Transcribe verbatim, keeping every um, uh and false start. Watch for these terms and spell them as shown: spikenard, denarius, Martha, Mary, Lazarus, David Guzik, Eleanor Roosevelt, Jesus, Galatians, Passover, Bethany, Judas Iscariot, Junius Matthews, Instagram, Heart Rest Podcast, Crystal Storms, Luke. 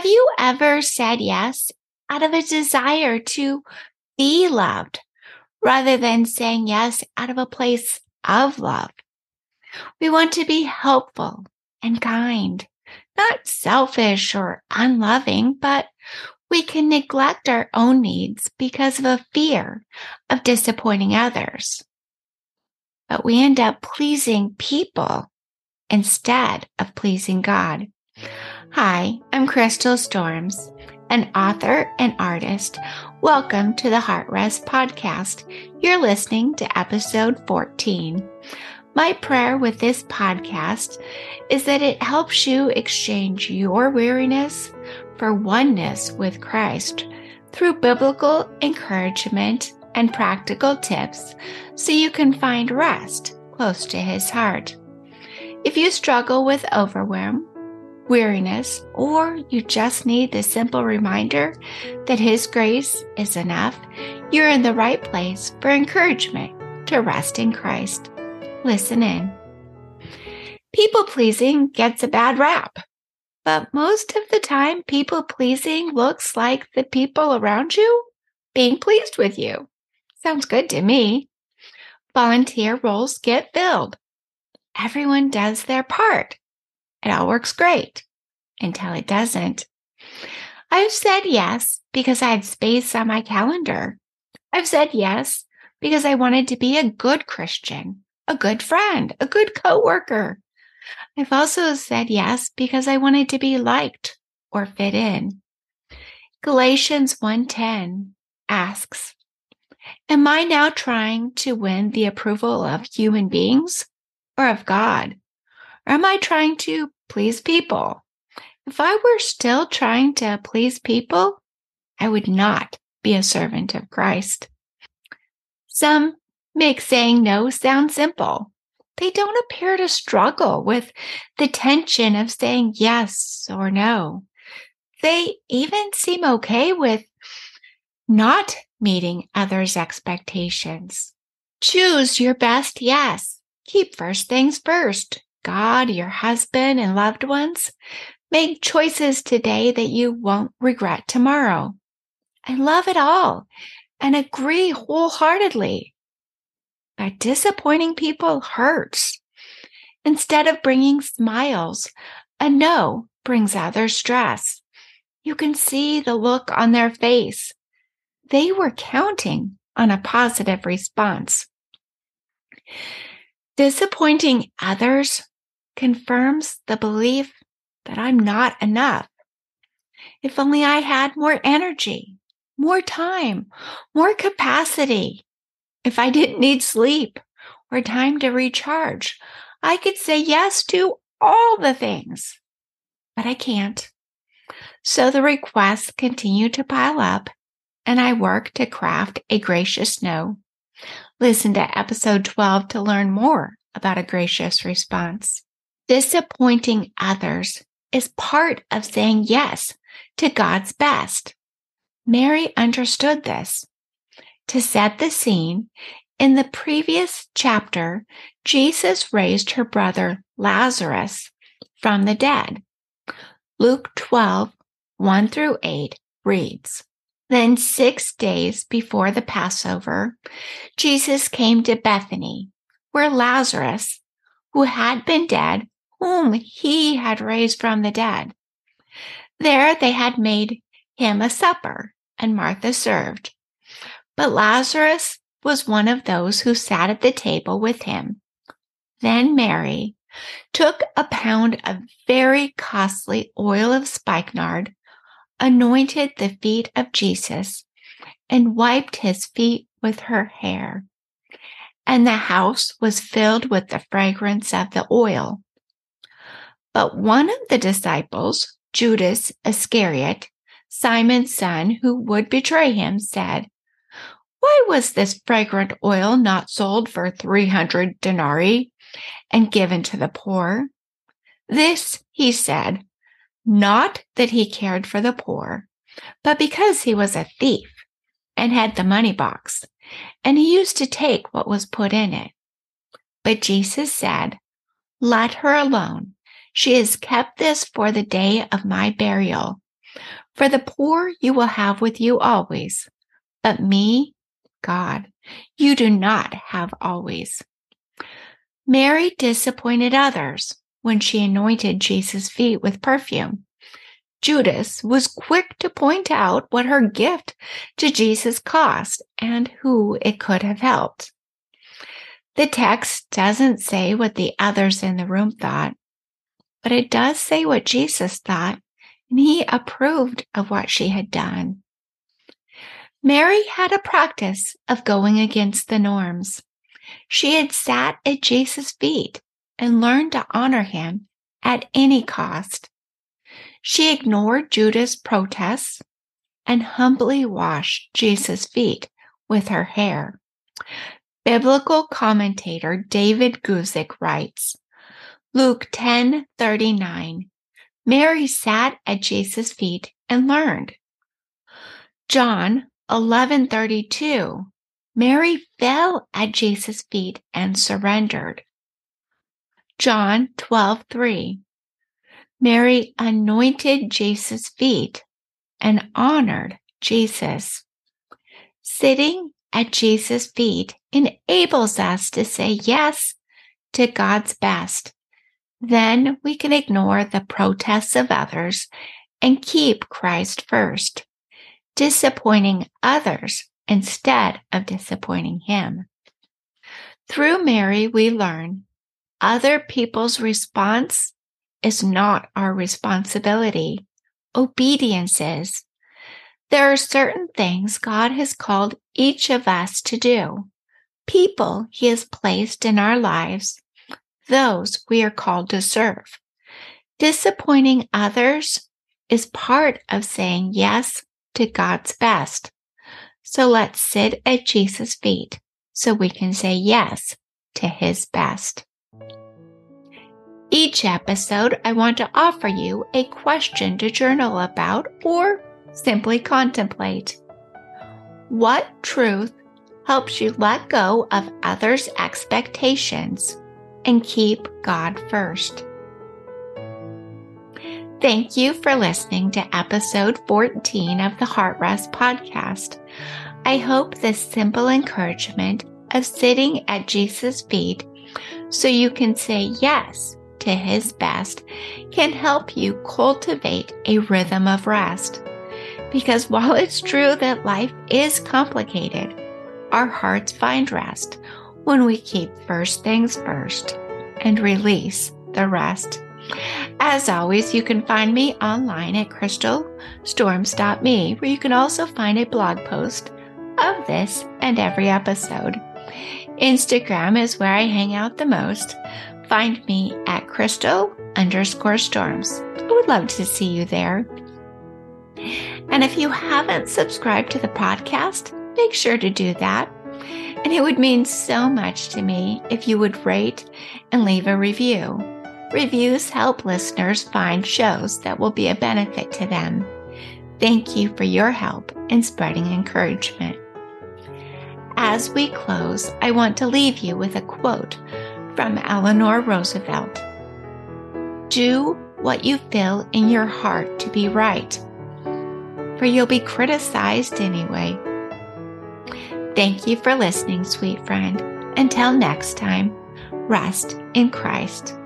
Have you ever said yes out of a desire to be loved rather than saying yes out of a place of love? We want to be helpful and kind, not selfish or unloving, but we can neglect our own needs because of a fear of disappointing others. But we end up pleasing people instead of pleasing God. Hi, I'm Crystal Storms, an author and artist. Welcome to the Heart Rest Podcast. You're listening to episode fourteen. My prayer with this podcast is that it helps you exchange your weariness for oneness with Christ through biblical encouragement and practical tips so you can find rest close to His heart. If you struggle with overwhelm, weariness, or you just need the simple reminder that His grace is enough, you're in the right place for encouragement to rest in Christ. Listen in. People pleasing gets a bad rap, but most of the time, people pleasing looks like the people around you being pleased with you. Sounds good to me. Volunteer roles get filled. Everyone does their part. It all works great until it doesn't. I've said yes because I had space on my calendar. I've said yes because I wanted to be a good Christian, a good friend, a good coworker. I've also said yes because I wanted to be liked or fit in. Galatians one ten asks, am I now trying to win the approval of human beings or of God? Or am I trying to please people? If I were still trying to please people, I would not be a servant of Christ. Some make saying no sound simple. They don't appear to struggle with the tension of saying yes or no. They even seem okay with not meeting others' expectations. Choose your best yes. Keep first things first. God, your husband, and loved ones. Make choices today that you won't regret tomorrow. I love it all and agree wholeheartedly. But disappointing people hurts. Instead of bringing smiles, a no brings others stress. You can see the look on their face. They were counting on a positive response. Disappointing others confirms the belief that I'm not enough. If only I had more energy, more time, more capacity. If I didn't need sleep or time to recharge, I could say yes to all the things, but I can't. So the requests continue to pile up, and I work to craft a gracious no. Listen to episode twelve to learn more about a gracious response. Disappointing others is part of saying yes to God's best. Mary understood this. To set the scene, in the previous chapter, Jesus raised her brother Lazarus from the dead. Luke twelve, one through eight reads, then six days before the Passover, Jesus came to Bethany, where Lazarus, who had been dead, whom he had raised from the dead. There they had made him a supper, and Martha served. But Lazarus was one of those who sat at the table with him. Then Mary took a pound of very costly oil of spikenard, anointed the feet of Jesus, and wiped his feet with her hair. And the house was filled with the fragrance of the oil. But one of the disciples, Judas Iscariot, Simon's son, who would betray him, said, why was this fragrant oil not sold for three hundred denarii and given to the poor? This, he said, not that he cared for the poor, but because he was a thief and had the money box, and he used to take what was put in it. But Jesus said, let her alone. She has kept this for the day of my burial. For the poor you will have with you always, but me, God, you do not have always. Mary disappointed others when she anointed Jesus' feet with perfume. Judas was quick to point out what her gift to Jesus cost and who it could have helped. The text doesn't say what the others in the room thought, but it does say what Jesus thought, and he approved of what she had done. Mary had a practice of going against the norms. She had sat at Jesus' feet and learned to honor him at any cost. She ignored Judas' protests and humbly washed Jesus' feet with her hair. Biblical commentator David Guzik writes, Luke ten thirty-nine, Mary sat at Jesus' feet and learned. John eleven thirty-two, Mary fell at Jesus' feet and surrendered. John twelve three, Mary anointed Jesus' feet and honored Jesus. Sitting at Jesus' feet enables us to say yes to God's best. Then we can ignore the protests of others and keep Christ first, disappointing others instead of disappointing him. Through Mary, we learn other people's response is not our responsibility. Obedience is. There are certain things God has called each of us to do, people he has placed in our lives, those we are called to serve. Disappointing others is part of saying yes to God's best. So let's sit at Jesus' feet so we can say yes to his best. Each episode, I want to offer you a question to journal about or simply contemplate. What truth helps you let go of others' expectations and keep God first? Thank you for listening to episode fourteen of the Heart Rest Podcast. I hope this simple encouragement of sitting at Jesus' feet so you can say yes to his best can help you cultivate a rhythm of rest. Because while it's true that life is complicated, our hearts find rest when we keep first things first and release the rest. As always, you can find me online at crystal storms dot me, where you can also find a blog post of this and every episode. Instagram is where I hang out the most. Find me at crystal underscore storms. I would love to see you there. And if you haven't subscribed to the podcast, make sure to do that. And it would mean so much to me if you would rate and leave a review. Reviews help listeners find shows that will be a benefit to them. Thank you for your help in spreading encouragement. As we close, I want to leave you with a quote from Eleanor Roosevelt. Do what you feel in your heart to be right, for you'll be criticized anyway. Thank you for listening, sweet friend. Until next time, rest in Christ.